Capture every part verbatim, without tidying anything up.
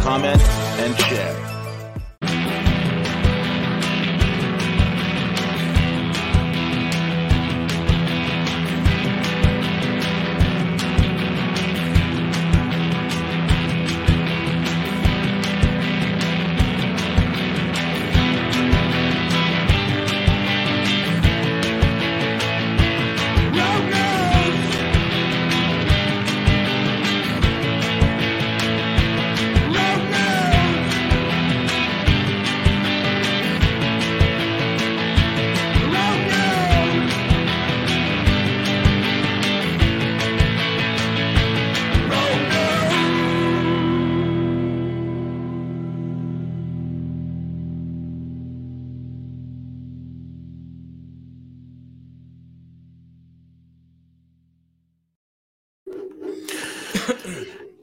comment, and share.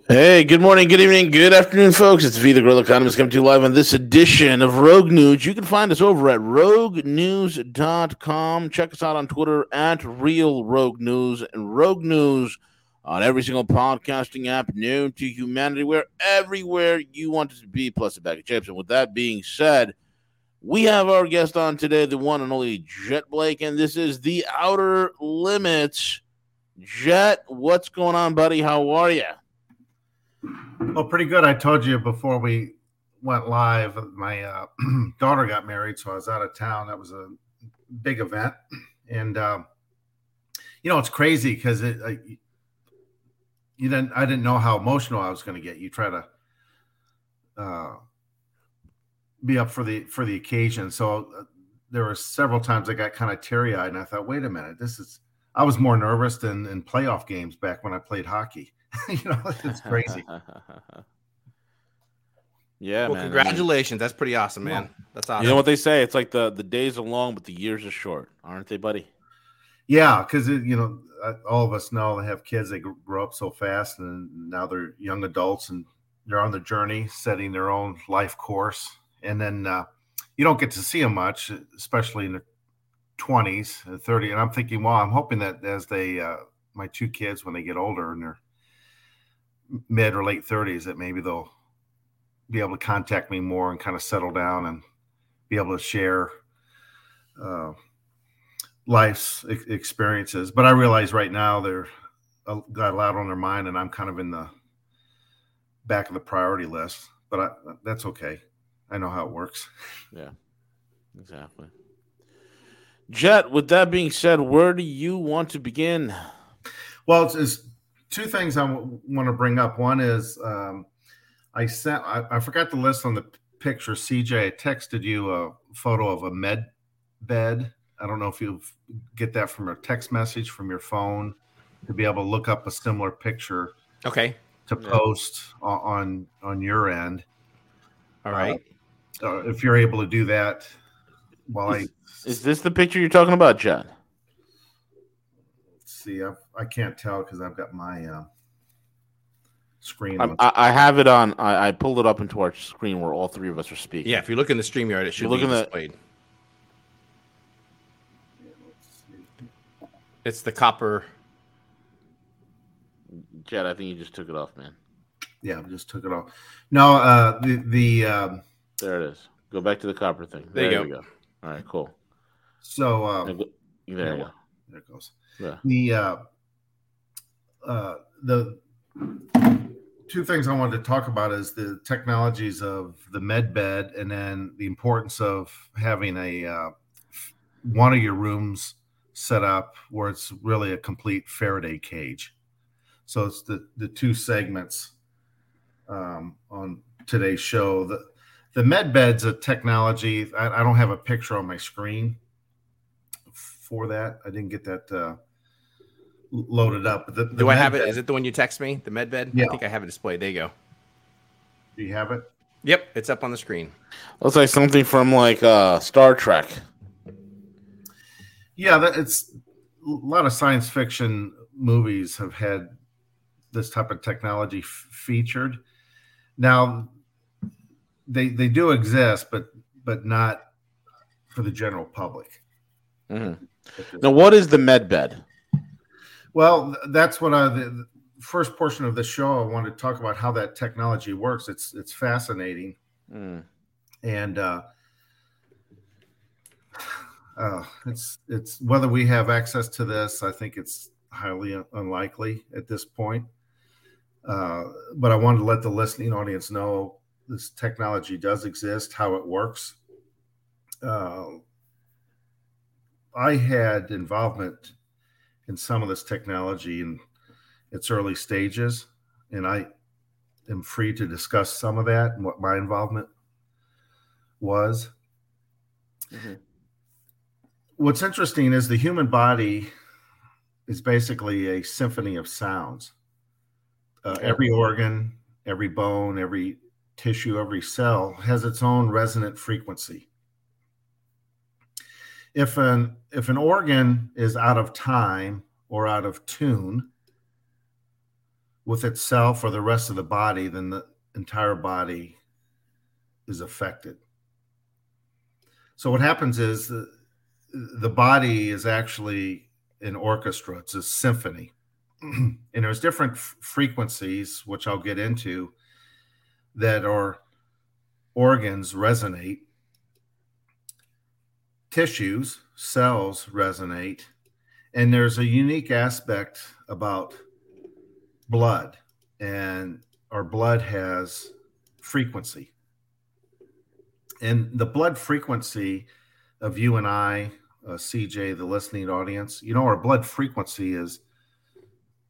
Hey, good morning, good evening, good afternoon, folks. It's V The Grill Economist coming to you live on this edition of Rogue News. You can find us over at rogue news dot com. Check us out on Twitter at Real Rogue News and Rogue News on every single podcasting app known to humanity. We're everywhere you want us to be, plus a bag of chips. And with that being said, we have our guest on today, the one and only Jet Blake, and this is The Outer Limits. Jet, what's going on, buddy? How are you? Oh, pretty good. I told you before we went live, my uh, daughter got married, so I was out of town. That was a big event. And, uh, you know, it's crazy because it, I, you didn't, I didn't know how emotional I was going to get. You try to uh, be up for the for the occasion. So uh, there were several times I got kind of teary-eyed, and I thought, wait a minute, this is – I was more nervous than in playoff games back when I played hockey. You know, it's crazy. Yeah, well, man. Congratulations. I mean, that's pretty awesome, man. Well, that's awesome. You know what they say? It's like the, the days are long, but the years are short, aren't they, buddy? Yeah, because, you know, all of us now have kids. They grow up so fast, and now they're young adults, and they're on the journey, setting their own life course. And then uh, you don't get to see them much, especially in the twenties and thirties. And I'm thinking, well, I'm hoping that as they, uh, my two kids, when they get older and they're mid or late thirties, that maybe they'll be able to contact me more and kind of settle down and be able to share uh, life's ex- experiences. But I realize right now they're uh, got a lot on their mind, and I'm kind of in the back of the priority list. But I, that's okay. I know how it works. Yeah, exactly. Jet, with that being said, where do you want to begin? Well, it's, it's two things I w- want to bring up. One is um, I sent, I, I forgot to list on the picture, C J, I texted you a photo of a med bed. I don't know if you get that from a text message from your phone to be able to look up a similar picture. Okay. To yeah. post on, on your end. All right. Uh, uh, if you're able to do that while is, I. Is this the picture you're talking about, John? See, I, I can't tell because I've got my uh, screen. I, I have it on. I, I pulled it up into our screen where all three of us are speaking. Yeah, if you look in the StreamYard, it should be displayed. The... It's the copper. Jed, I think you just took it off, man. Yeah, I just took it off. No, uh, the the. Um... There it is. Go back to the copper thing. There, there you go. go. All right, cool. So um, there, there you go. There it goes. Yeah. The uh, uh, the two things I wanted to talk about is the technologies of the med bed, and then the importance of having a uh, one of your rooms set up where it's really a complete Faraday cage. So it's the, the two segments um, on today's show. The the med bed's a technology. I, I don't have a picture on my screen for that. I didn't get that uh, loaded up. But the, the Do I have bed, it? Is it the one you text me? The med bed? Yeah. I think I have it displayed. There you go. Do you have it? Yep, it's up on the screen. Looks like something from like uh, Star Trek. Yeah, that, it's a lot of science fiction movies have had this type of technology f- featured. Now, they they do exist, but but not for the general public. Mm-hmm. Now, what is the med bed? Well, that's what I, the first portion of the show, I want to talk about how that technology works. It's it's fascinating. Mm. And uh, uh, it's it's whether we have access to this, I think it's highly un- unlikely at this point. Uh, but I wanted to let the listening audience know this technology does exist, how it works. Uh, I had involvement in some of this technology in its early stages, and I am free to discuss some of that and what my involvement was. Mm-hmm. What's interesting is the human body is basically a symphony of sounds. Uh, every organ, every bone, every tissue, every cell has its own resonant frequency. If an if an organ is out of time or out of tune with itself or the rest of the body, then the entire body is affected. So what happens is the, the body is actually an orchestra. It's a symphony. And there's different f- frequencies, which I'll get into, that our organs resonate. Tissues, cells resonate, and there's a unique aspect about blood, and our blood has frequency. And the blood frequency of you and I, uh, C J, the listening audience, you know, our blood frequency is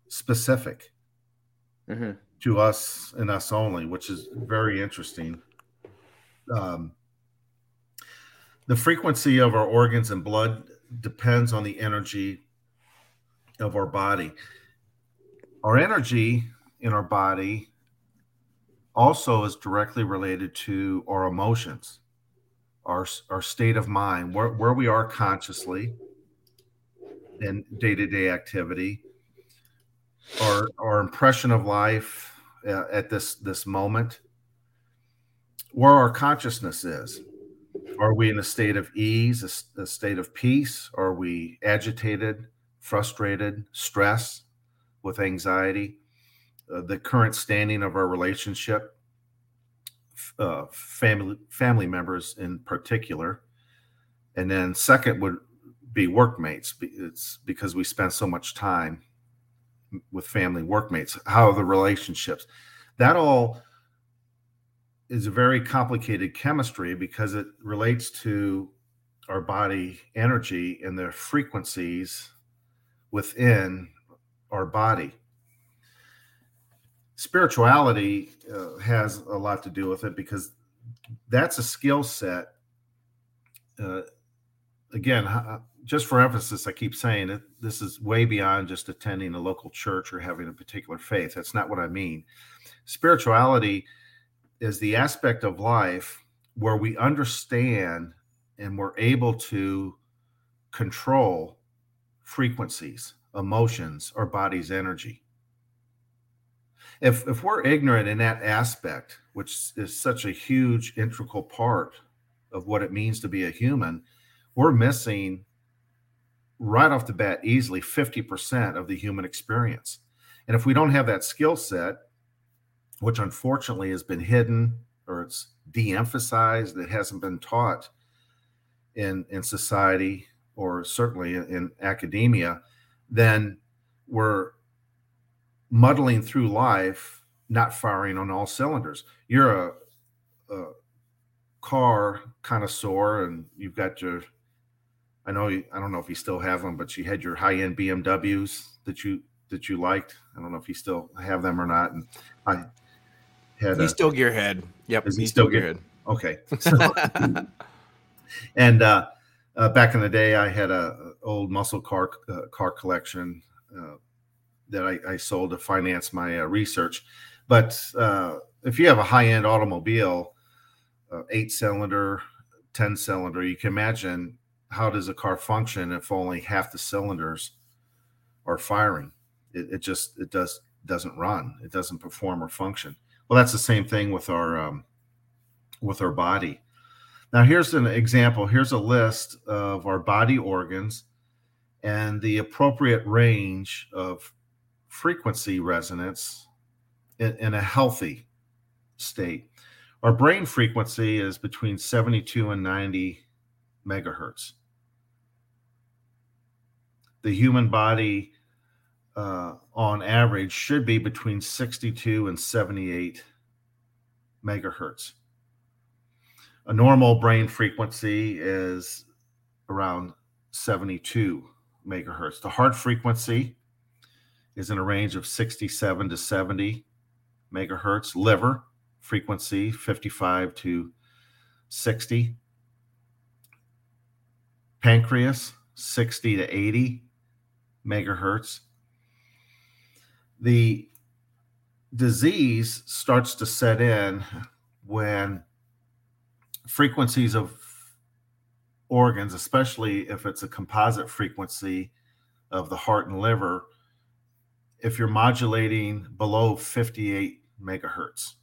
specific mm-hmm. to us and us only, which is very interesting. Um, The frequency of our organs and blood depends on the energy of our body. Our energy in our body also is directly related to our emotions, our, our state of mind, where, where we are consciously in day-to-day activity, our, our impression of life uh, at this, this moment, where our consciousness is. Are we in a state of ease, a, a state of peace? Are we agitated, frustrated, stressed with anxiety? Uh, the current standing of our relationship, uh, family family members in particular. And then second would be workmates. It's because we spend so much time with family workmates. How are the relationships? That all is a very complicated chemistry because it relates to our body energy and the frequencies within our body. Spirituality uh, has a lot to do with it because that's a skill set. Uh, again, just for emphasis, I keep saying it, this is way beyond just attending a local church or having a particular faith. That's not what I mean. Spirituality is the aspect of life where we understand and we're able to control frequencies, emotions, our body's energy. If if we're ignorant in that aspect, which is such a huge integral part of what it means to be a human, we're missing right off the bat easily fifty percent of the human experience. And if we don't have that skill set, which unfortunately has been hidden or it's de-emphasized, it hasn't been taught in, in society or certainly in, in academia, then we're muddling through life, not firing on all cylinders. You're a, a car connoisseur and you've got your, I know, you, I don't know if you still have them, but you had your high-end B M Ws that you, that you liked. I don't know if you still have them or not. And I, Had he's a, still gearhead. Yep, he's he still, still gearhead. Okay. So, and uh, uh, back in the day, I had a, a old muscle car uh, car collection uh, that I, I sold to finance my uh, research. But uh, if you have a high end automobile, uh, eight-cylinder, ten-cylinder. You can imagine, how does a car function if only half the cylinders are firing? It, it just it does doesn't run. It doesn't perform or function. Well, that's the same thing with our um, with our body. Now, here's an example. Here's a list of our body organs and the appropriate range of frequency resonance in, in a healthy state. Our brain frequency is between seventy-two and ninety megahertz. The human body, uh, on average, should be between sixty-two and seventy-eight megahertz. A normal brain frequency is around seventy-two megahertz. The heart frequency is in a range of sixty-seven to seventy megahertz. Liver frequency, fifty-five to sixty. Pancreas, sixty to eighty megahertz. The disease starts to set in when frequencies of organs, especially if it's a composite frequency of the heart and liver, if you're modulating below fifty-eight megahertz,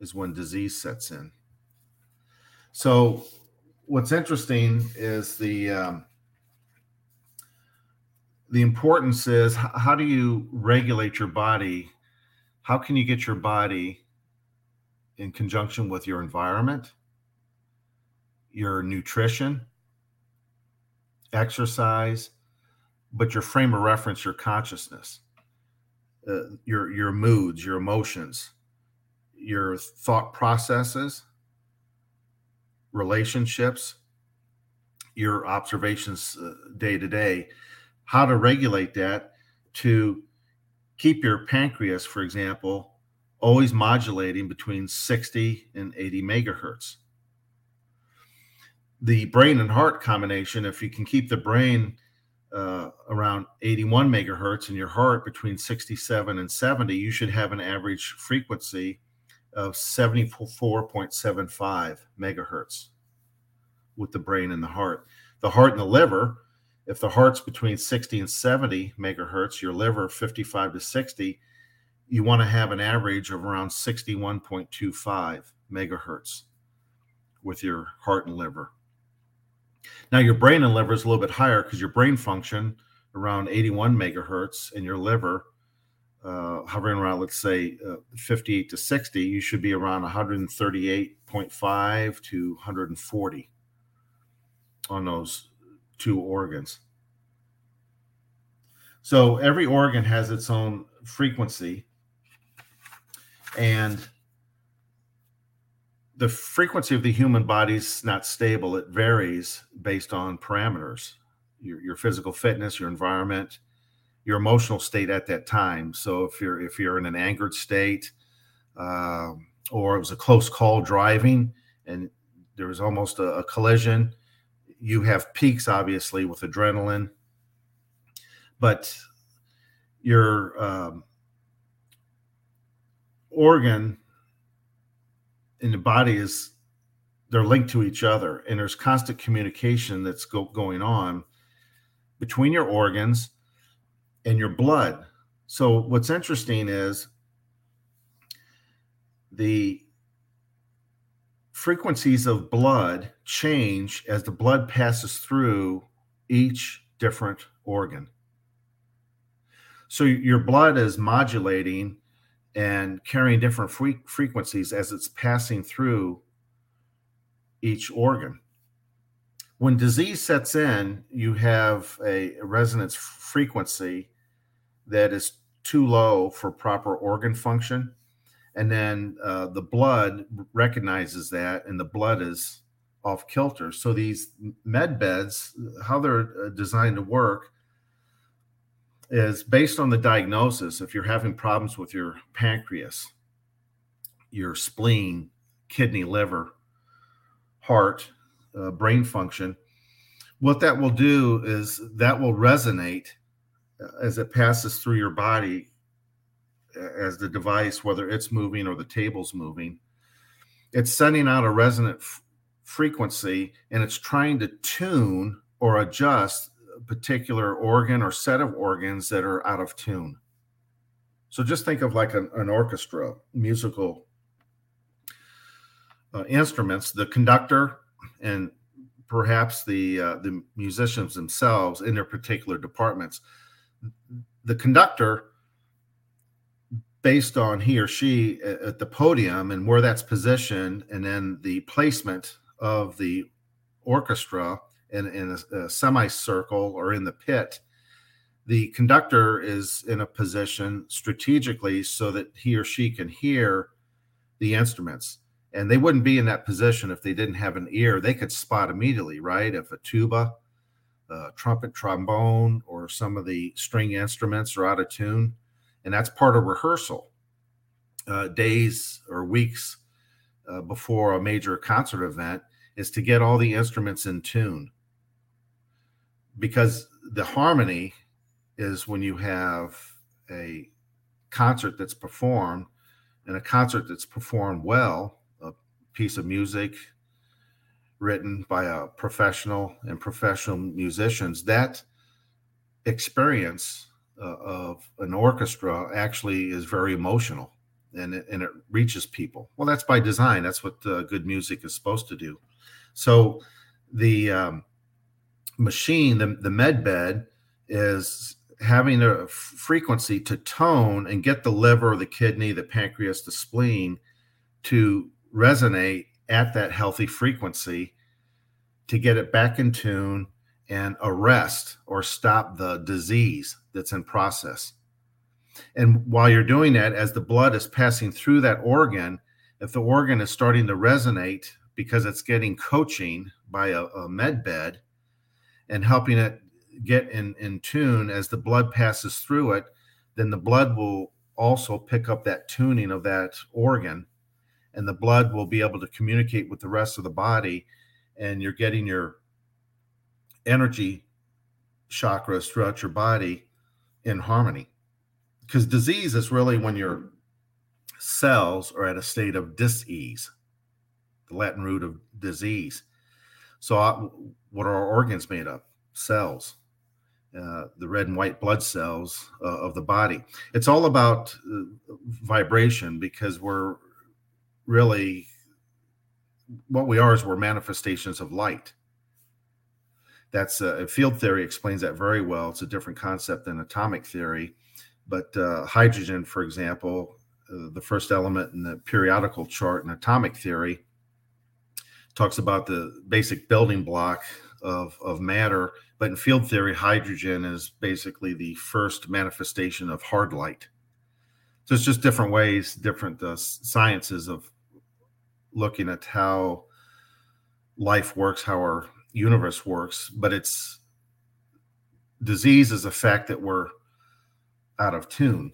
is when disease sets in. So what's interesting is the um, the importance is, how do you regulate your body? How can you get your body in conjunction with your environment, your nutrition, exercise, but your frame of reference, your consciousness, uh, your your moods, your emotions, your thought processes, relationships, your observations uh, day to day, how to regulate that to keep your pancreas, for example, always modulating between sixty and eighty megahertz. The brain and heart combination, if you can keep the brain Uh, around eighty-one megahertz and your heart between sixty-seven and seventy, you should have an average frequency of seventy-four point seven five megahertz with the brain and the heart. The heart and the liver, if the heart's between sixty and seventy megahertz, your liver fifty-five to sixty, you want to have an average of around sixty-one point two five megahertz with your heart and liver. Now, your brain and liver is a little bit higher because your brain function around eighty-one megahertz and your liver uh, hovering around, let's say, uh, fifty-eight to sixty, you should be around one thirty-eight point five to one forty on those two organs. So every organ has its own frequency, and the frequency of the human body is not stable. It varies based on parameters, your, your physical fitness, your environment, your emotional state at that time. So if you're if you're in an angered state, uh, or it was a close call driving and there was almost a, a collision, you have peaks, obviously, with adrenaline. But your um, organ and the body is, they're linked to each other, and there's constant communication that's go, going on between your organs and your blood. So what's interesting is the frequencies of blood change as the blood passes through each different organ. So your blood is modulating and carrying different fre- frequencies as it's passing through each organ. When disease sets in, you have a resonance frequency that is too low for proper organ function. And then uh, the blood recognizes that, and the blood is off kilter. So these med beds, how they're designed to work, is based on the diagnosis. If you're having problems with your pancreas, your spleen, kidney, liver, heart, uh, brain function, what that will do is that will resonate as it passes through your body as the device, whether it's moving or the table's moving, it's sending out a resonant f- frequency, and it's trying to tune or adjust a particular organ or set of organs that are out of tune. So just think of like an, an orchestra, musical uh, instruments, the conductor and perhaps the uh, the musicians themselves in their particular departments. The conductor, based on he or she at the podium and where that's positioned, and then the placement of the orchestra in, in a, a semicircle or in the pit, the conductor is in a position strategically so that he or she can hear the instruments. And they wouldn't be in that position if they didn't have an ear. They could spot immediately, right? If a tuba, a trumpet, trombone, or some of the string instruments are out of tune. And that's part of rehearsal, uh, days or weeks uh, before a major concert event, is to get all the instruments in tune. Because the harmony is when you have a concert that's performed, and a concert that's performed well, a piece of music written by a professional and professional musicians, that experience Uh, of an orchestra actually is very emotional, and it, and it reaches people. Well, that's by design. That's what uh, good music is supposed to do. So the um, machine, the, the med bed, is having a f- frequency to tone and get the liver, the kidney, the pancreas, the spleen to resonate at that healthy frequency to get it back in tune and arrest or stop the disease that's in process. And while you're doing that, as the blood is passing through that organ, if the organ is starting to resonate because it's getting coaching by a, a med bed and helping it get in, in tune as the blood passes through it, then the blood will also pick up that tuning of that organ, and the blood will be able to communicate with the rest of the body, and you're getting your energy chakras throughout your body in harmony. Because disease is really when your cells are at a state of dis-ease, the Latin root of disease. So I, what are our organs made of? Cells, uh, the red and white blood cells uh, of the body. It's all about uh, vibration, because we're really, what we are is we're manifestations of light. That's uh, field theory explains that very well. It's a different concept than atomic theory. But uh, hydrogen, for example, uh, the first element in the periodical chart in atomic theory, talks about the basic building block of, of matter. But in field theory, hydrogen is basically the first manifestation of hard light. So it's just different ways, different uh, sciences of looking at how life works, how our universe works. But it's disease is a fact that we're out of tune.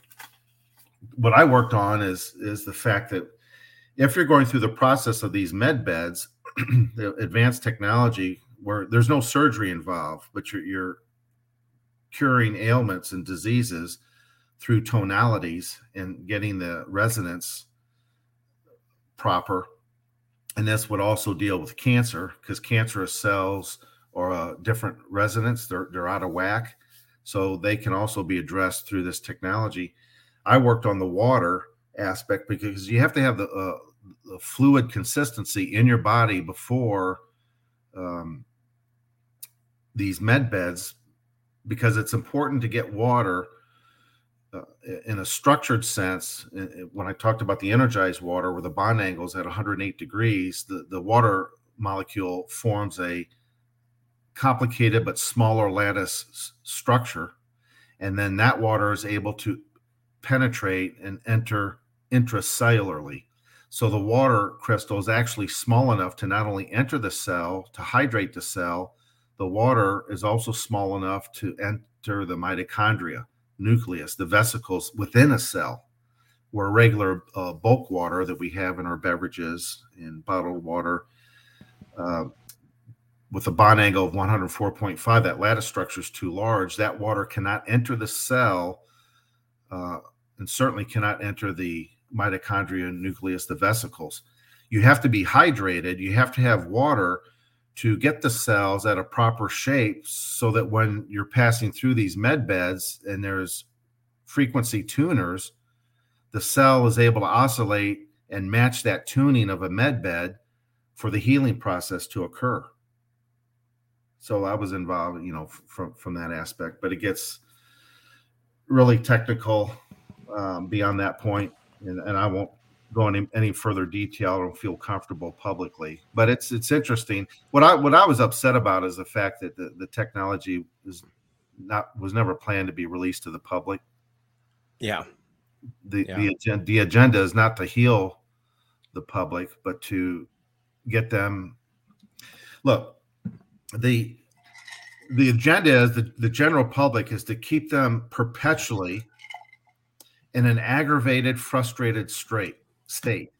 What I worked on is is the fact that if you're going through the process of these med beds, the advanced technology where there's no surgery involved, but you're, you're curing ailments and diseases through tonalities and getting the resonance proper. And this would also deal with cancer, because cancerous cells are a different resonance. They're, they're out of whack. So they can also be addressed through this technology. I worked on the water aspect, because you have to have the, uh, the fluid consistency in your body before um, these med beds, because it's important to get water Uh, in a structured sense. When I talked about the energized water where the bond angle is at one hundred eight degrees, the, the water molecule forms a complicated but smaller lattice s- structure. And then that water is able to penetrate and enter intracellularly. So the water crystal is actually small enough to not only enter the cell, to hydrate the cell, the water is also small enough to enter the mitochondria, nucleus, the vesicles within a cell, where regular uh, bulk water that we have in our beverages and bottled water uh, with a bond angle of one hundred four point five, that lattice structure is too large. That water cannot enter the cell uh, and certainly cannot enter the mitochondria, nucleus, the vesicles. you have to be hydrated. You have to have water to get the cells at a proper shape so that when you're passing through these med beds and there's frequency tuners, the cell is able to oscillate and match that tuning of a med bed for the healing process to occur. So I was involved, you know, from, from that aspect, but it gets really technical um, beyond that point. And, and I won't go into any further detail. I don't feel comfortable publicly, but it's, it's interesting. What I, what I was upset about is the fact that the, the technology is not, was never planned to be released to the public. Yeah. The, yeah. the agenda, the agenda is not to heal the public, but to get them. Look, the the agenda is the, the general public is to keep them perpetually in an aggravated, frustrated straight state.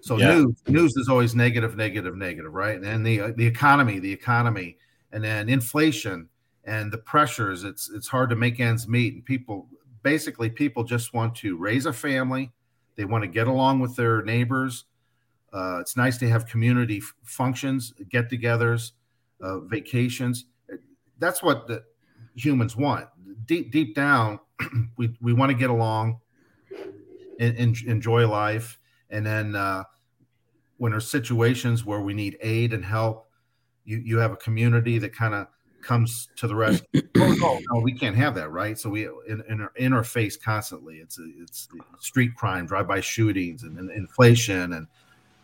So yeah. news news is always negative, negative, negative, right? And then the the economy, the economy, and then inflation and the pressures. It's it's hard to make ends meet, and people basically people just want to raise a family. They want to get along with their neighbors. Uh, it's nice to have community f- functions, get-togethers, uh, vacations. That's what the humans want. Deep, deep down, we we want to get along and, and enjoy life. And then uh, when there's situations where we need aid and help, you you have a community that kind of comes to the rescue. oh no, no, we can't have that, right? So we in, in our interface constantly. It's a, it's street crime, drive-by shootings, and, and inflation and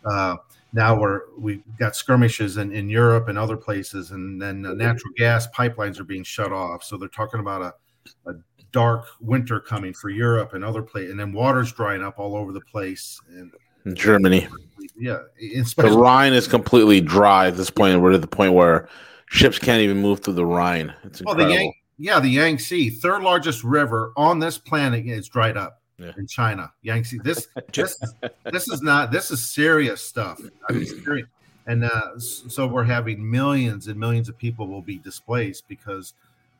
Uh, now we're, we've got skirmishes in, in Europe and other places, and then uh, natural gas pipelines are being shut off. So they're talking about a, a dark winter coming for Europe and other places. And then water's drying up all over the place. And in Germany. Yeah. The Rhine is completely dry at this point. We're to the point where ships can't even move through the Rhine. It's incredible. Well, the Yang, yeah, the Yangtze, third largest river on this planet, is dried up. Yeah. In China, Yangtze. This, this, this is not. This is serious stuff. I mean, serious. And uh, so we're having millions and millions of people will be displaced because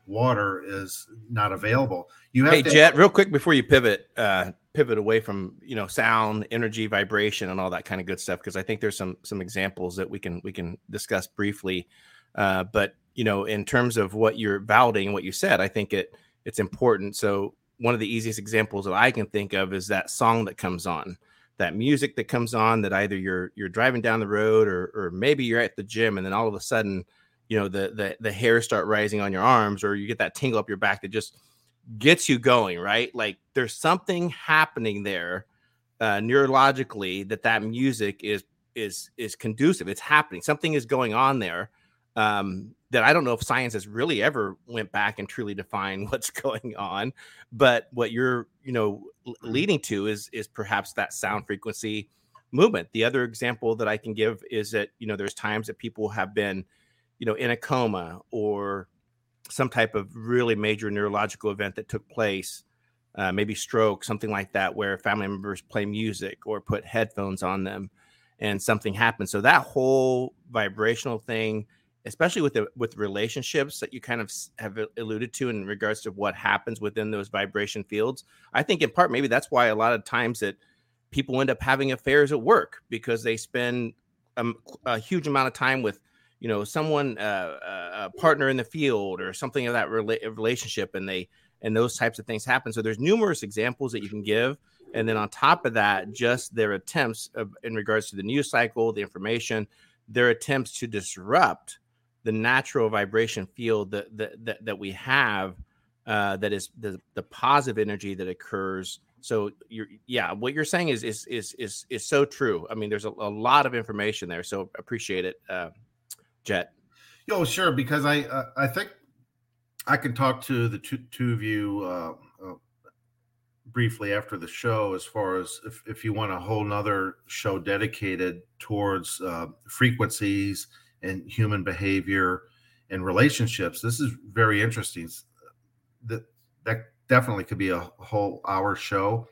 water is not available. You have hey, to- Jet, real quick before you pivot, uh, pivot away from you know sound, energy, vibration, and all that kind of good stuff, because I think there's some some examples that we can we can discuss briefly. Uh, but you know, in terms of what you're validating, what you said, I think it it's important. So. One of the easiest examples that I can think of is that song that comes on, that music that comes on that either you're you're driving down the road or or maybe you're at the gym, and then all of a sudden, you know, the the the hairs start rising on your arms, or you get that tingle up your back that just gets you going, right? Like there's something happening there uh, neurologically that that music is is is conducive. It's happening. Something is going on there. Um, that I don't know if science has really ever went back and truly defined what's going on, but what you're, you know, leading to is, is perhaps that sound frequency movement. The other example that I can give is that, you know, there's times that people have been, you know, in a coma or some type of really major neurological event that took place, uh, maybe stroke, something like that, where family members play music or put headphones on them and something happens. So that whole vibrational thing, especially with the, with relationships that you kind of have alluded to in regards to what happens within those vibration fields. I think in part, maybe that's why a lot of times that people end up having affairs at work, because they spend a, a huge amount of time with, you know, someone, uh, a partner in the field or something of that rela- relationship. And they, and those types of things happen. So there's numerous examples that you can give. And then on top of that, just their attempts of, in regards to the news cycle, the information, their attempts to disrupt the natural vibration field that that that, that we have, uh, that is the, the positive energy that occurs. So you're, yeah, what you're saying is is is is is so true. I mean, there's a, a lot of information there, so appreciate it, uh, Jet. Yo, sure, because I uh, I think I can talk to the two, two of you uh, uh, briefly after the show, as far as if, if you want a whole nother show dedicated towards uh, frequencies and human behavior and relationships. This is very interesting. That that definitely could be a whole hour show.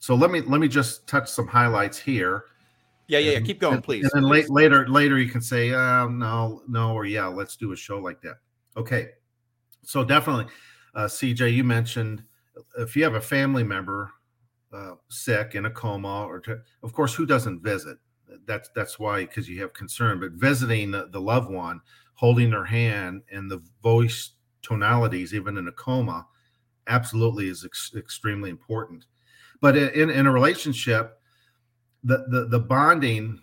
So let me let me just touch some highlights here. Yeah, yeah, and, yeah. Keep going, and, please. And then late, later, later you can say, oh, no, no, or yeah, let's do a show like that. Okay. So definitely, uh, C J, you mentioned if you have a family member uh, sick in a coma, or to, of course, who doesn't visit? that's that's why, because you have concern. But visiting the, the loved one, holding their hand, and the voice tonalities, even in a coma, absolutely is ex- extremely important. But in, in a relationship, the, the the bonding,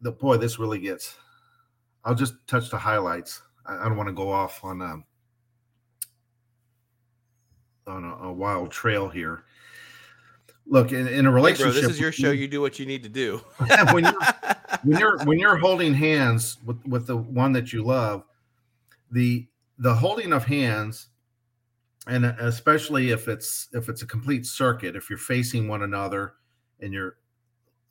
the boy, this really gets. I'll just touch the highlights. I, I don't want to go off on a on a, a wild trail here. Look, in, in a relationship, hey bro, this is your show. You do what you need to do. when, you're, when you're when you're holding hands with, with the one that you love, the the holding of hands, and especially if it's if it's a complete circuit, if you're facing one another and you're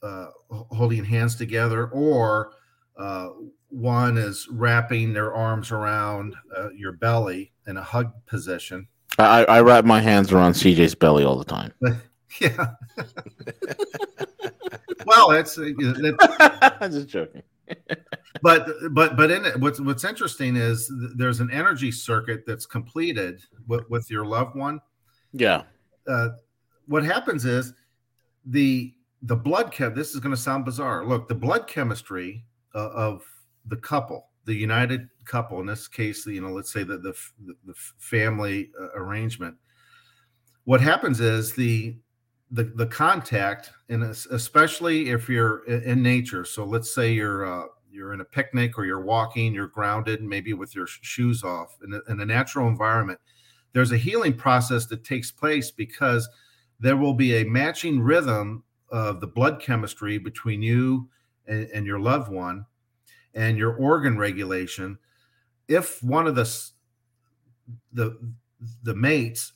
uh, holding hands together, or uh, one is wrapping their arms around uh, your belly in a hug position. I, I wrap my hands around C J's belly all the time. Yeah. Well, it's, it's I'm just joking. but but but in it, what's what's interesting is th- there's an energy circuit that's completed with, with your loved one. Yeah. Uh, what happens is the the blood chem. This is going to sound bizarre. Look, the blood chemistry uh, of the couple, the united couple in this case, you know, let's say that the the, the family uh, arrangement. What happens is the the the contact, and especially if you're in nature. So let's say you're uh, you're in a picnic or you're walking, you're grounded, maybe with your shoes off, in a, in a natural environment. There's a healing process that takes place because there will be a matching rhythm of the blood chemistry between you and, and your loved one, and your organ regulation. If one of the the the mates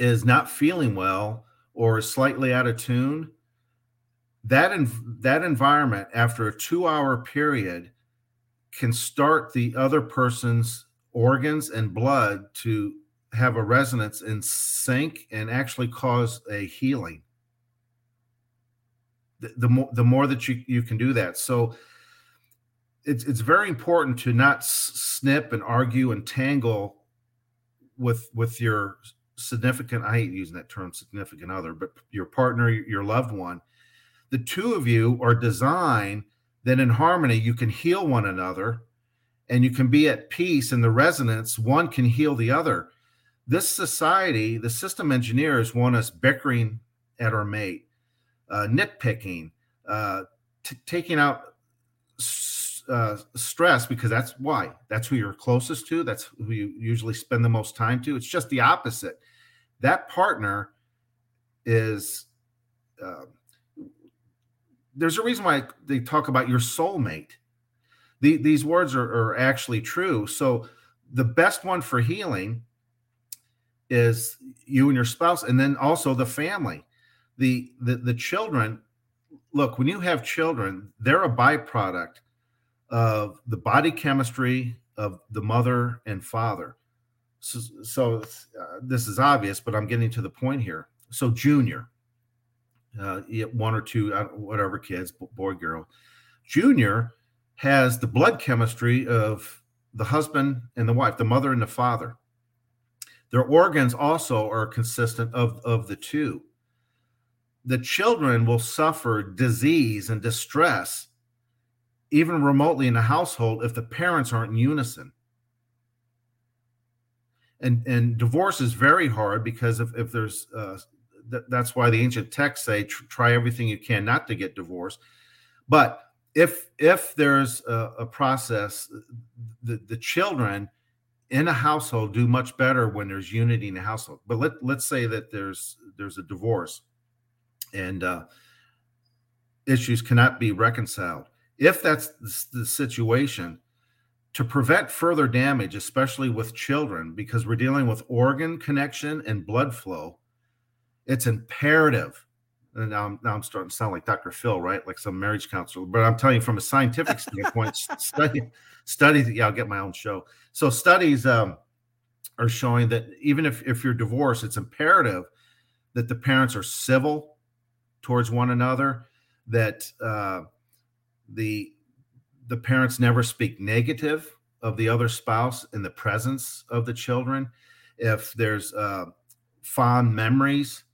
is not feeling well or is slightly out of tune, that in, that environment after a two-hour period can start the other person's organs and blood to have a resonance and sync and actually cause a healing. The, the, mo- the more that you, you can do that. So it's, it's very important to not snip and argue and tangle with with your significant, I hate using that term, significant other, but your partner, your loved one. The two of you are designed that in harmony, you can heal one another and you can be at peace in the resonance. One can heal the other. This society, the system engineers want us bickering at our mate, uh, nitpicking, uh, t- taking out s- uh, stress, because that's why. That's who you're closest to. That's who you usually spend the most time to. It's just the opposite. That partner is, uh, there's a reason why they talk about your soulmate. The, these words are, are actually true. So the best one for healing is you and your spouse, and then also the family, the, the, the children. Look, when you have children, they're a byproduct of the body chemistry of the mother and father. So, so uh, this is obvious, but I'm getting to the point here. So Junior, uh, one or two, whatever kids, boy, girl, Junior has the blood chemistry of the husband and the wife, the mother and the father. Their organs also are consistent of, of the two. The children will suffer disease and distress, even remotely in the household, if the parents aren't in unison. And and divorce is very hard because if, if there's, uh, th- that's why the ancient texts say tr- try everything you can not to get divorced. But if if there's a, a process, the, the children in a household do much better when there's unity in the household. But let, let's say that there's there's a divorce and uh, issues cannot be reconciled. If that's the, the situation, to prevent further damage, especially with children, because we're dealing with organ connection and blood flow, it's imperative. And now I'm, now I'm starting to sound like Doctor Phil, right? Like some marriage counselor. But I'm telling you, from a scientific standpoint, study, studies, yeah, I'll get my own show. So studies um, are showing that even if, if you're divorced, it's imperative that the parents are civil towards one another, that uh, the... the parents never speak negative of the other spouse in the presence of the children. If there's uh, fond memories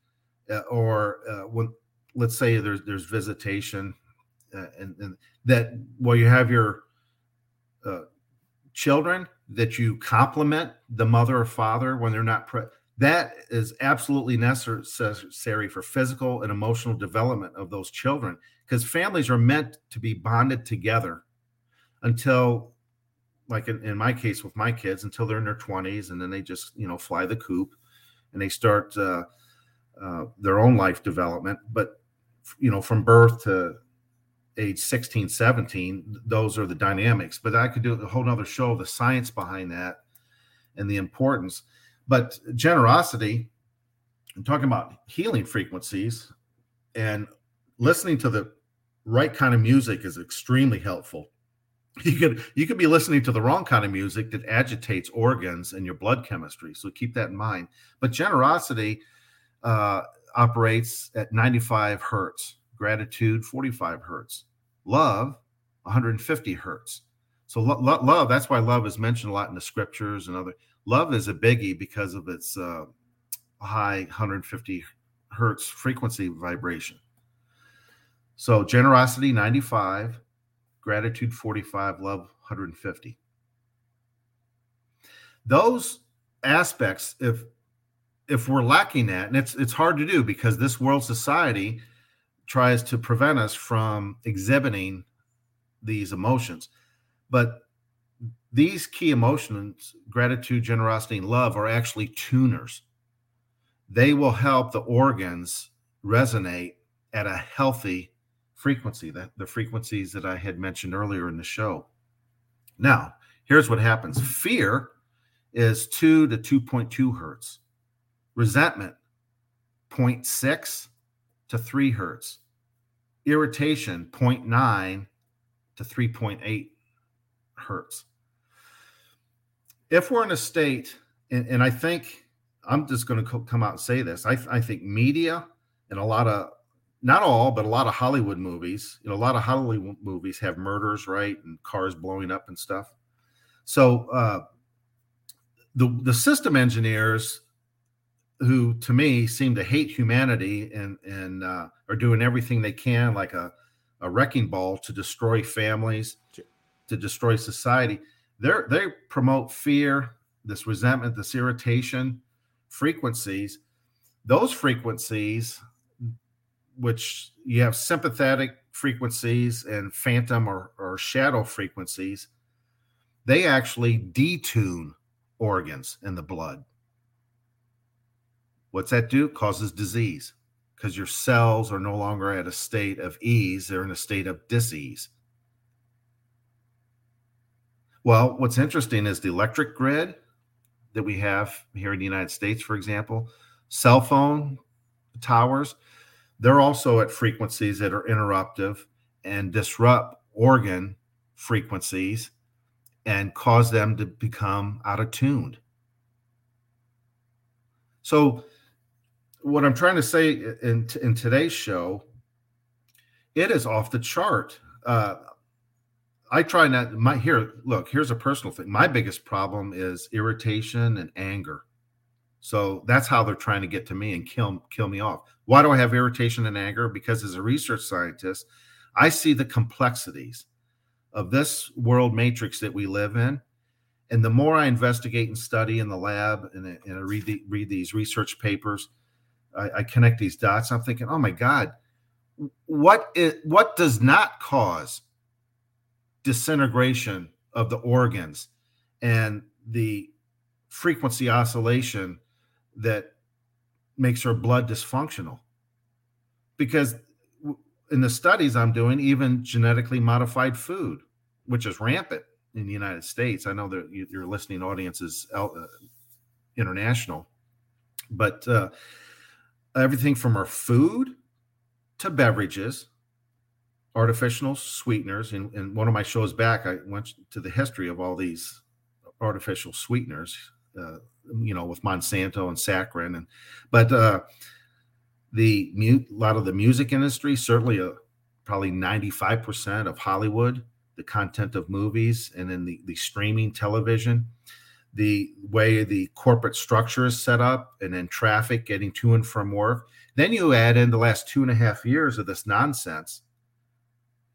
uh, or uh, when, let's say there's, there's visitation uh, and, and that while you have your uh, children, that you compliment the mother or father when they're not present. That is absolutely necessary for physical and emotional development of those children, because families are meant to be bonded together until, like in, in my case with my kids, until they're in their twenties, and then they just, you know, fly the coop and they start uh, uh, their own life development. But, you know, from birth to age sixteen, seventeen, those are the dynamics. But I could do a whole nother show of the science behind that and the importance. But generosity, I'm talking about healing frequencies, and listening to the right kind of music is extremely helpful. You could you could be listening to the wrong kind of music that agitates organs and your blood chemistry, so keep that in mind. But generosity uh, operates at ninety-five hertz, gratitude forty-five hertz, love one hundred fifty hertz. So lo- lo- love, that's why love is mentioned a lot in the scriptures and other. Love is a biggie because of its uh, high one hundred fifty hertz frequency vibration. So generosity, ninety-five, gratitude, forty-five, love, one hundred fifty. Those aspects, if if we're lacking that, and it's it's hard to do because this world society tries to prevent us from exhibiting these emotions. But these key emotions, gratitude, generosity, and love, are actually tuners. They will help the organs resonate at a healthy frequency, that the frequencies that I had mentioned earlier in the show. Now, here's what happens. Fear is two to two point two hertz. Resentment, zero point six to three hertz. Irritation, zero point nine to three point eight hertz. If we're in a state, and, and I think I'm just going to co- come out and say this, I, th- I think media and a lot of, not all, but a lot of Hollywood movies, you know, a lot of Hollywood movies have murders, right, and cars blowing up and stuff. So uh, the the system engineers, who to me seem to hate humanity and and uh, are doing everything they can, like a a wrecking ball, to destroy families, to, to destroy society. They they promote fear, this resentment, this irritation, frequencies. Those frequencies, which you have sympathetic frequencies and phantom or, or shadow frequencies, they actually detune organs in the blood. What's that do? Causes disease, because your cells are no longer at a state of ease. They're in a state of disease. Well, what's interesting is the electric grid that we have here in the United States, for example, cell phone towers, they're also at frequencies that are interruptive and disrupt organ frequencies and cause them to become out of tune. So what I'm trying to say in, in today's show, it is off the chart. Uh, I try not, my here, look, here's a personal thing. My biggest problem is irritation and anger. So that's how they're trying to get to me and kill, kill me off. Why do I have irritation and anger? Because as a research scientist, I see the complexities of this world matrix that we live in. And the more I investigate and study in the lab, and I, and I read, the, read these research papers, I, I connect these dots. I'm thinking, oh my God, what is, what does not cause disintegration of the organs and the frequency oscillation that makes our blood dysfunctional? Because in the studies I'm doing, even genetically modified food, which is rampant in the United States. I know that your listening audience is international, but uh, everything from our food to beverages, artificial sweeteners. In, in one of my shows back, I went to the history of all these artificial sweeteners, uh, you know, with Monsanto and saccharin, and but uh, the a lot of the music industry, certainly uh, probably ninety-five percent of Hollywood, the content of movies, and then the, the streaming television, the way the corporate structure is set up, and then traffic getting to and from work. Then you add in the last two and a half years of this nonsense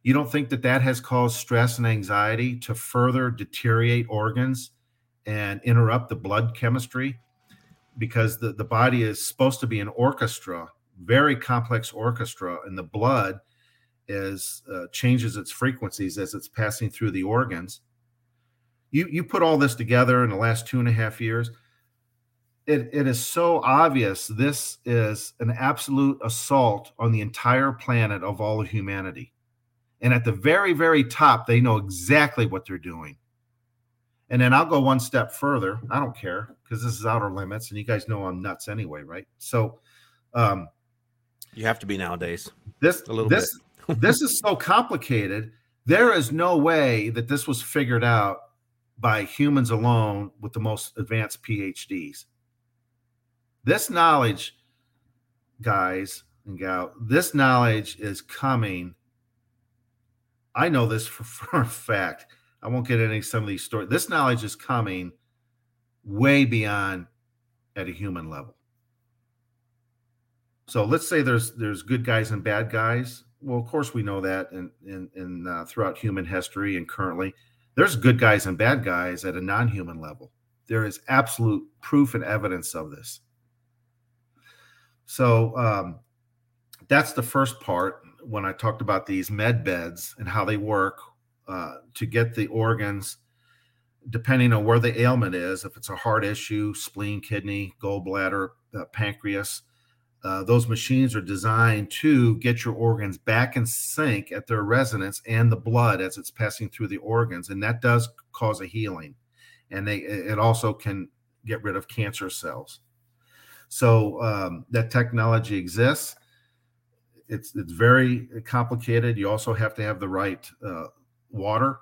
You don't think that that has caused stress and anxiety to further deteriorate organs and interrupt the blood chemistry? Because the, the body is supposed to be an orchestra, very complex orchestra, and the blood is uh, changes its frequencies as it's passing through the organs. You you put all this together in the last two and a half years, it, it is so obvious this is an absolute assault on the entire planet of all of humanity. And at the very, very top, they know exactly what they're doing. And then I'll go one step further. I don't care, because this is Outer Limits, and you guys know I'm nuts anyway, right? So um, you have to be nowadays. This a little this, bit. This is so complicated. There is no way that this was figured out by humans alone with the most advanced P H Ds. This knowledge, guys and gal, this knowledge is coming. I know this for, for a fact. I won't get into some of these stories. This knowledge is coming way beyond at a human level. So let's say there's there's good guys and bad guys. Well, of course we know that in in, in uh, throughout human history and currently, there's good guys and bad guys at a non-human level. There is absolute proof and evidence of this. So um, that's the first part when I talked about these med beds and how they work. Uh, to get the organs, depending on where the ailment is, if it's a heart issue, spleen, kidney, gallbladder, uh, pancreas, uh, those machines are designed to get your organs back in sync at their resonance and the blood as it's passing through the organs. And that does cause a healing. And they it also can get rid of cancer cells. So um, that technology exists. It's, it's very complicated. You also have to have the right uh water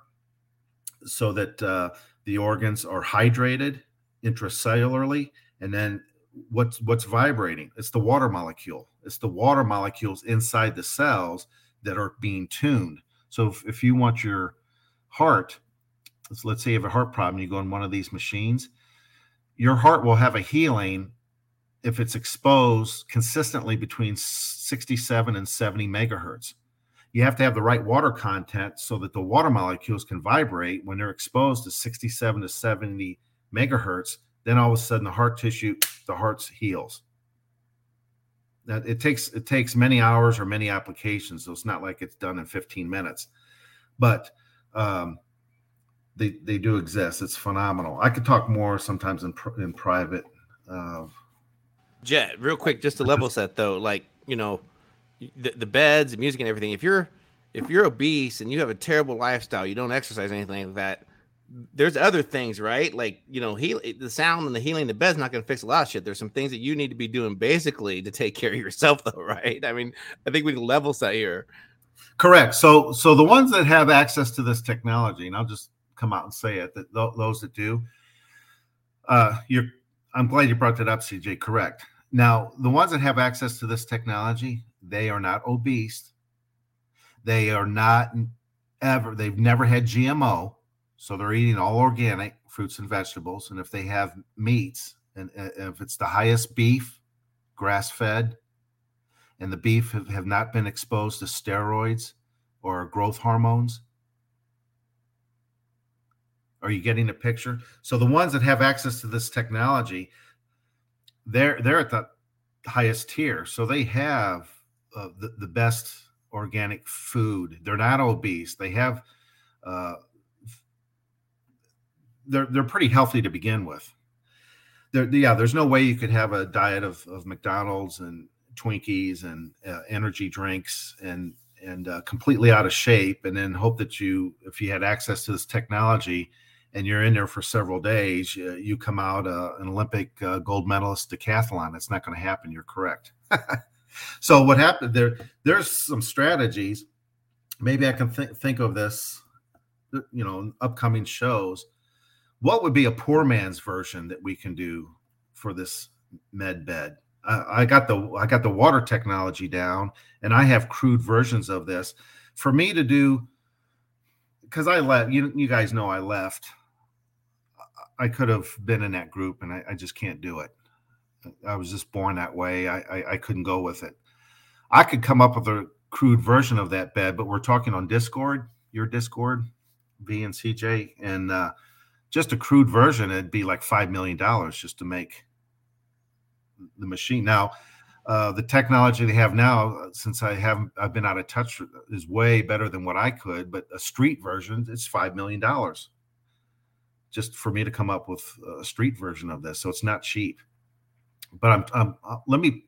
so that uh, the organs are hydrated intracellularly. And then what's what's vibrating? It's the water molecule. It's the water molecules inside the cells that are being tuned. So if, if you want your heart, let's, let's say you have a heart problem, you go in one of these machines, your heart will have a healing if it's exposed consistently between sixty-seven and seventy megahertz. You have to have the right water content so that the water molecules can vibrate when they're exposed to sixty-seven to seventy megahertz. Then all of a sudden the heart tissue, the heart heals. Now, it takes it takes many hours or many applications, so it's not like it's done in fifteen minutes. But um, they they do exist. It's phenomenal. I could talk more sometimes in pr- in private. Uh, Jet, real quick, just to level set though, like you know. The, the beds, the music, and everything. If you're if you're obese and you have a terrible lifestyle, you don't exercise, anything like that. There's other things, right? Like you know, heal, the sound and the healing. The bed's not going to fix a lot of shit. There's some things that you need to be doing basically to take care of yourself, though, right? I mean, I think we can level set here. Correct. So, so the ones that have access to this technology, and I'll just come out and say it that th- those that do, uh, you're. I'm glad you brought that up, C J. Correct. Now, the ones that have access to this technology, they are not obese. They are not ever, they've never had G M O. So they're eating all organic fruits and vegetables. And if they have meats, and if it's the highest beef, grass-fed, and the beef have, have not been exposed to steroids or growth hormones. Are you getting a picture? So the ones that have access to this technology, they're they're at the highest tier, so they have uh, the, the best organic food. They're not obese. They have uh they're they're pretty healthy to begin with. There yeah there's no way you could have a diet of, of McDonald's and Twinkies and uh, energy drinks and and uh, completely out of shape, and then hope that you, if you had access to this technology and you're in there for several days, you, you come out uh, an Olympic uh, gold medalist decathlon. It's not going to happen. You're correct. So what happened there, there's some strategies. Maybe I can th- think of this, you know, in upcoming shows. What would be a poor man's version that we can do for this med bed? Uh, I got the, I got the water technology down, and I have crude versions of this for me to do. Cause I left, you, you guys know I left. I could have been in that group, and I, I just can't do it. I was just born that way. I, I I couldn't go with it. I could come up with a crude version of that bed, but we're talking on Discord, your Discord, V and C J, and uh, just a crude version, it'd be like five million dollars just to make the machine. Now, uh, the technology they have now, since I haven't, I've been out of touch, is way better than what I could, but a street version, it's five million dollars just for me to come up with a street version of this. So it's not cheap, but I'm, I'm uh, let me,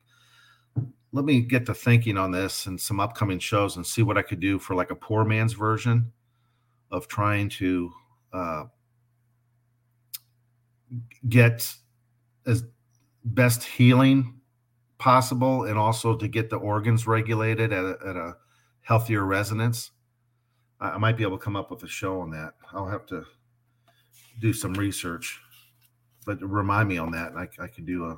let me get to thinking on this and some upcoming shows and see what I could do for like a poor man's version of trying to uh, get as best healing possible and also to get the organs regulated at a, at a healthier resonance. I, I might be able to come up with a show on that. I'll have to do some research, but remind me on that. And I, I could do a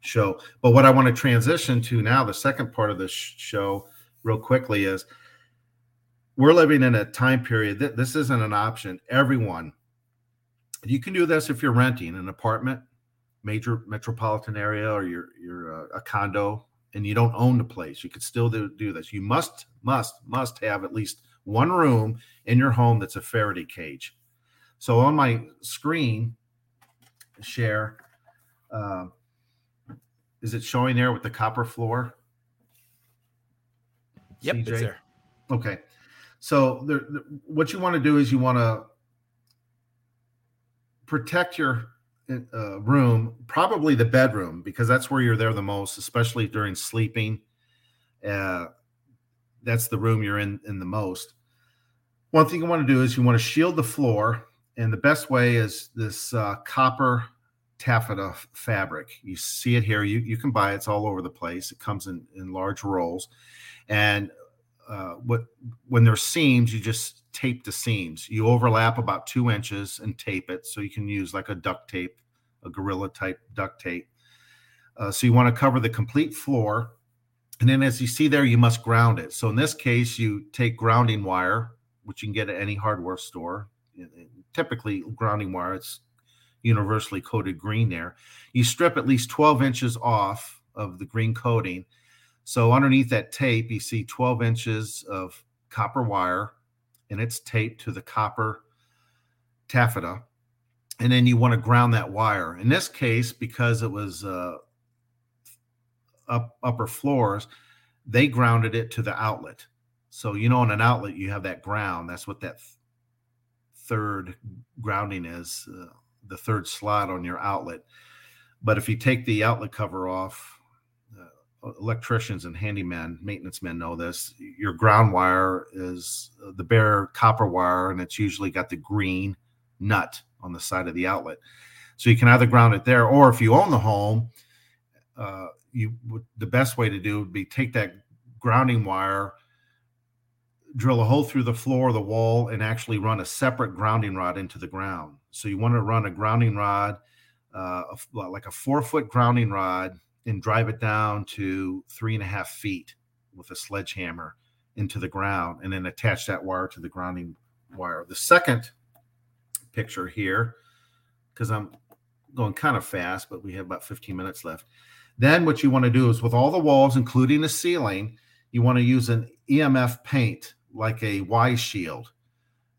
show. But what I want to transition to now, the second part of this show real quickly, is we're living in a time period that this isn't an option. Everyone, you can do this if you're renting an apartment, major metropolitan area, or you're, you're a, a condo and you don't own the place. You could still do, do this. You must, must, must have at least one room in your home that's a Faraday cage. So on my screen share, uh, is it showing there with the copper floor? Yep, C J? It's there. Okay. So there, what you want to do is you want to protect your uh, room, probably the bedroom, because that's where you're there the most, especially during sleeping. Uh, that's the room you're in, in the most. One thing you want to do is you want to shield the floor, and the best way is this uh, copper taffeta fabric. You see it here. You you can buy it. It's all over the place. It comes in, in large rolls. And uh, what when there's seams, you just tape the seams. You overlap about two inches and tape it. So you can use like a duct tape, a gorilla type duct tape. Uh, so you want to cover the complete floor. And then as you see there, you must ground it. So in this case, you take grounding wire, which you can get at any hardware store. Typically grounding wire, it's universally coated green there. You strip at least twelve inches off of the green coating. So underneath that tape, you see twelve inches of copper wire, and it's taped to the copper taffeta. And then you want to ground that wire. In this case, because it was uh, up, upper floors, they grounded it to the outlet. So, you know, in an outlet, you have that ground. That's what that th- third grounding is. Uh, the third slot on your outlet. But if you take the outlet cover off, uh, electricians and handymen, maintenance men know this, your ground wire is the bare copper wire, and it's usually got the green nut on the side of the outlet. So you can either ground it there, or if you own the home, uh, you the best way to do would be take that grounding wire, drill a hole through the floor of the wall, and actually run a separate grounding rod into the ground. So you want to run a grounding rod, uh, like a four foot grounding rod, and drive it down to three and a half feet with a sledgehammer into the ground, and then attach that wire to the grounding wire. The second picture here, because I'm going kind of fast, but we have about fifteen minutes left. Then what you want to do is with all the walls, including the ceiling, you want to use an E M F paint, like a Y-Shield,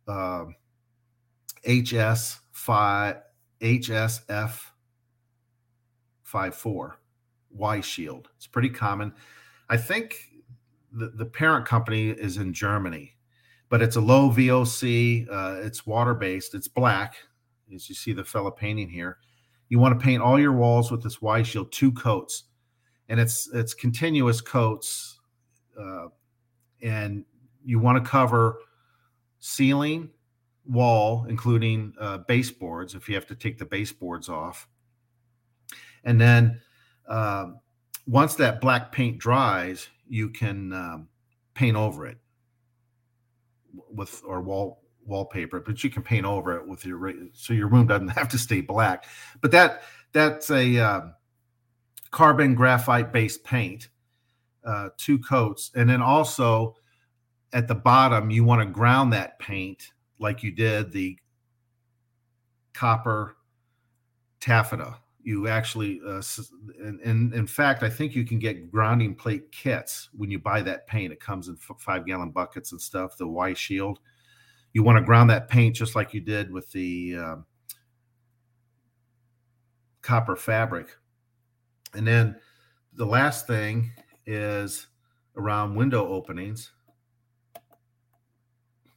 uh, H S F fifty-four, Y-Shield. It's pretty common. I think the, the parent company is in Germany, but it's a low V O C. Uh, it's water-based. It's black, as you see the fella painting here. You want to paint all your walls with this Y-Shield, two coats, and it's it's continuous coats, uh, and you want to cover ceiling, wall, including uh, baseboards, if you have to take the baseboards off. And then uh, once that black paint dries, you can um, paint over it with or wall wallpaper, but you can paint over it with your, so your room doesn't have to stay black. But that that's a uh, carbon graphite based paint, uh, two coats. And then also at the bottom, you want to ground that paint like you did the copper taffeta. you actually, uh, and, and in fact, I think you can get grounding plate kits when you buy that paint. It comes in f- five gallon buckets and stuff, the Y-Shield. You want to ground that paint just like you did with the um, copper fabric. And then the last thing is around window openings.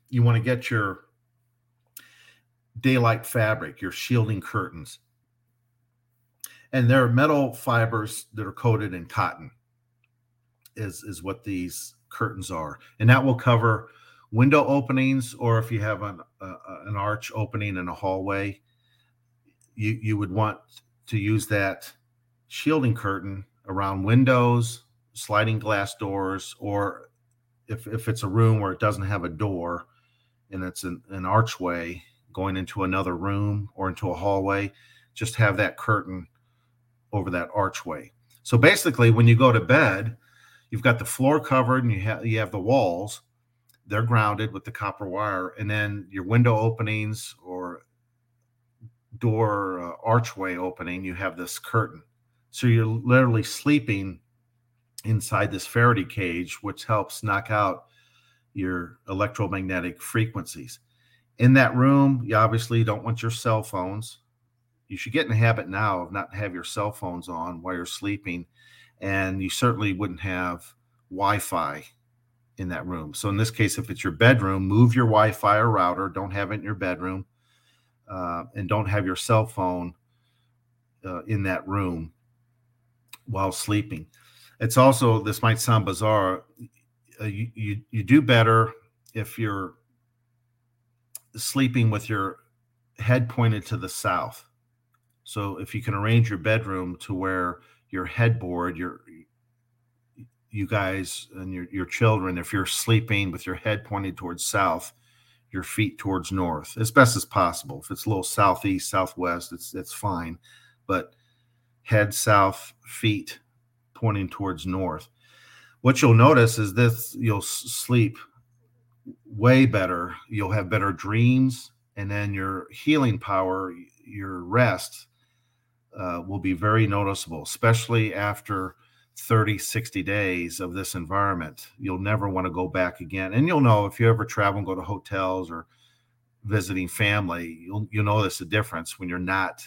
You want to get your daylight fabric, your shielding curtains. And there are metal fibers that are coated in cotton is, is what these curtains are. And that will cover window openings, or if you have an uh, an arch opening in a hallway, you, you would want to use that shielding curtain around windows, sliding glass doors, or if, if it's a room where it doesn't have a door and it's an, an archway going into another room or into a hallway, just have that curtain over that archway. So basically, when you go to bed, you've got the floor covered and you have you have the walls. They're grounded with the copper wire, and then your window openings or door uh, archway opening, you have this curtain. So you're literally sleeping inside this Faraday cage, which helps knock out your electromagnetic frequencies. In that room, you obviously don't want your cell phones. You should get in the habit now of not have your cell phones on while you're sleeping, and you certainly wouldn't have Wi-Fi in that room. So in this case, if it's your bedroom, move your Wi-Fi or router. Don't have it in your bedroom, uh, and don't have your cell phone uh, in that room while sleeping. It's also, this might sound bizarre, uh, you, you you do better if you're sleeping with your head pointed to the south. So if you can arrange your bedroom to where your headboard, your you guys and your, your children, if you're sleeping with your head pointed towards south, your feet towards north, as best as possible. If it's a little southeast, southwest, it's it's fine. But head south, feet pointing towards north. What you'll notice is this, you'll sleep way better. You'll have better dreams. And then your healing power, your rest uh, will be very noticeable, especially after thirty, sixty days of this environment. You'll never want to go back again. And you'll know if you ever travel and go to hotels or visiting family, you'll you'll notice the difference when you're not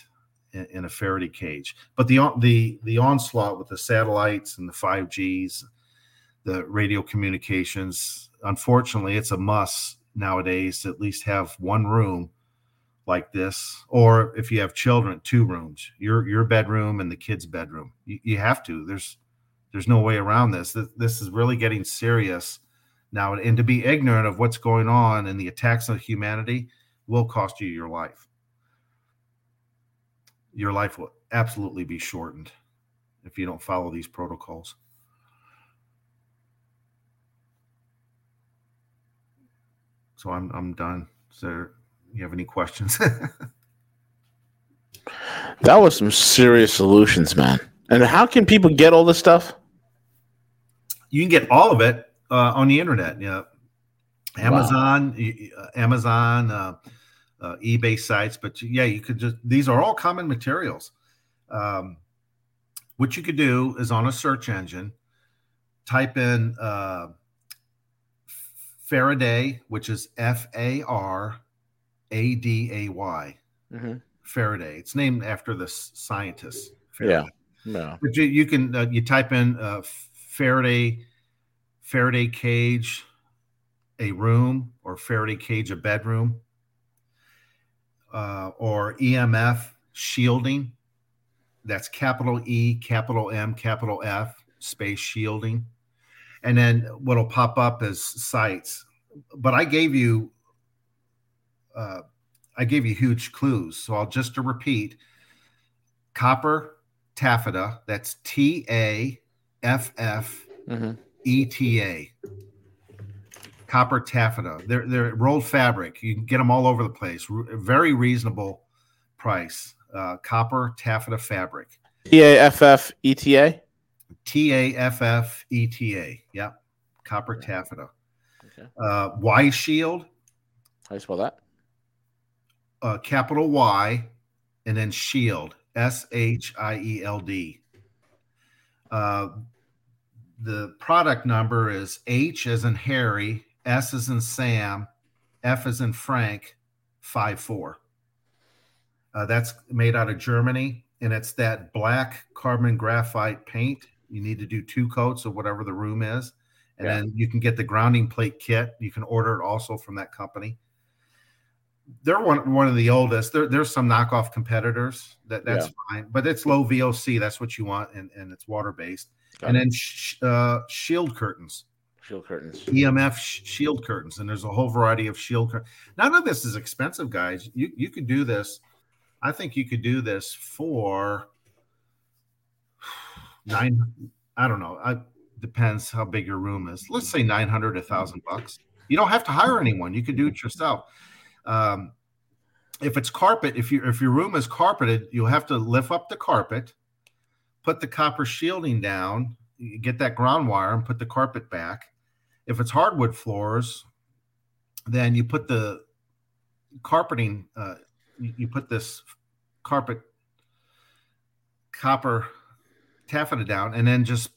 in, in a Faraday cage. But the the the onslaught with the satellites and the five Gs, the radio communications, unfortunately, it's a must nowadays to at least have one room like this, or if you have children, two rooms, your your bedroom and the kids' bedroom. You, you have to. There's There's no way around this. this. This is really getting serious now. And to be ignorant of what's going on and the attacks on humanity will cost you your life. Your life will absolutely be shortened if you don't follow these protocols. So I'm I'm done. So you have any questions? That was some serious solutions, man. And how can people get all this stuff? You can get all of it uh, on the internet. Yeah, Amazon, wow. Amazon, uh, uh, eBay sites. But yeah, you could just, these are all common materials. Um, what you could do is on a search engine, type in uh, Faraday, which is F A R A D A Y, mm-hmm. Faraday. It's named after the scientist. Faraday. Yeah. No. But you, you can uh, you type in uh, Faraday Faraday cage a room, or Faraday cage a bedroom, uh, or E M F shielding. That's capital E, capital M, capital F, space shielding, and then what'll pop up is sites. But I gave you uh, I gave you huge clues, so I'll just to repeat: copper taffeta, that's T A F F E T A, copper taffeta. They're, they're rolled fabric. You can get them all over the place. Re- very reasonable price. Uh, copper taffeta fabric. T A F F E T A? T A F F E T A, yep. Copper okay. taffeta. Okay. Uh, Y-Shield. How do you spell that? Uh, capital Y and then shield. S H I E L D. Uh, the product number is H as in Harry, S as in Sam, F as in Frank, five four. Uh, that's made out of Germany, and it's that black carbon graphite paint. You need to do two coats of whatever the room is, and yeah. then you can get the grounding plate kit. You can order it also from that company. They're one, one of the oldest. There, there's some knockoff competitors. That That's yeah. fine, but it's low V O C. That's what you want, and, and it's water-based. Got and it. then sh- uh, shield curtains. Shield curtains. E M F sh- shield curtains, and there's a whole variety of shield curtains. None of this is expensive, guys. You you could do this. I think you could do this for nine. I don't know. It depends how big your room is. Let's say nine hundred, a thousand bucks. You don't have to hire anyone. You could do it yourself. Um, if it's carpet, if you, if your room is carpeted, you'll have to lift up the carpet, put the copper shielding down, get that ground wire and put the carpet back. If it's hardwood floors, then you put the carpeting, uh, you put this carpet copper taffeta down and then just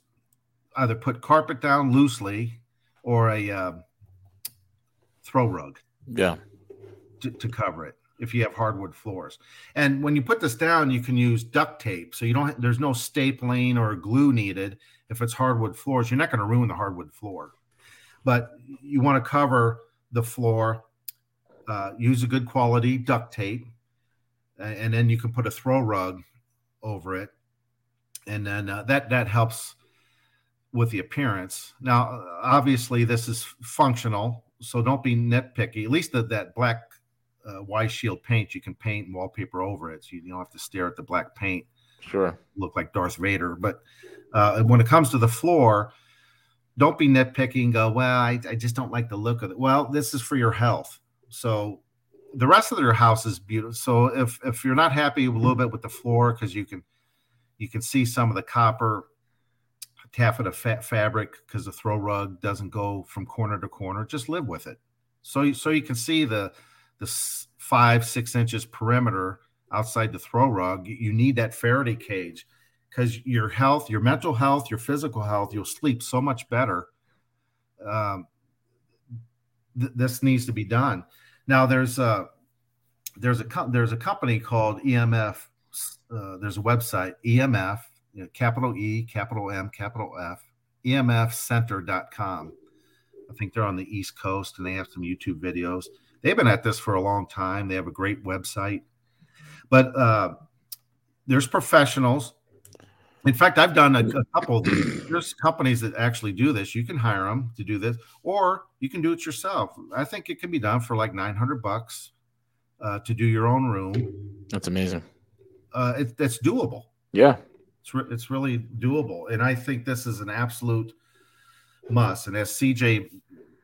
either put carpet down loosely or a uh, throw rug yeah, to, to cover it if you have hardwood floors. And when you put this down, you can use duct tape. So you don't. There's no stapling or glue needed. If it's hardwood floors, you're not going to ruin the hardwood floor. But you want to cover the floor. Uh, use a good quality duct tape, and, and then you can put a throw rug over it, and then uh, that that helps with the appearance. Now, obviously, this is functional, so don't be nitpicky. At least the, that black uh, Y-Shield paint, you can paint and wallpaper over it, so you don't have to stare at the black paint. Sure, look like Darth Vader. But uh, when it comes to the floor, don't be nitpicky and go, "Well, I, I just don't like the look of it." Well, this is for your health. So the rest of their house is beautiful. So if, if you're not happy a little bit with the floor, because you can you can see some of the copper taffeta fa- fabric because the throw rug doesn't go from corner to corner, just live with it. So you, so you can see the the five, six inches perimeter outside the throw rug. You need that Faraday cage because your health, your mental health, your physical health, you'll sleep so much better. Um, th- this needs to be done. Now there's a there's a there's a company called E M F. Uh, there's a website, E M F, you know, capital E, capital M, capital F, E M F center dot com. I think they're on the East Coast, and they have some YouTube videos. They've been at this for a long time. They have a great website, but uh, there's professionals. In fact, I've done a, a couple of these. There's companies that actually do this. You can hire them to do this, or you can do it yourself. I think it can be done for like nine hundred bucks uh, to do your own room. That's amazing. Uh, it, it's doable. Yeah. It's, re- it's really doable. And I think this is an absolute must. And as C J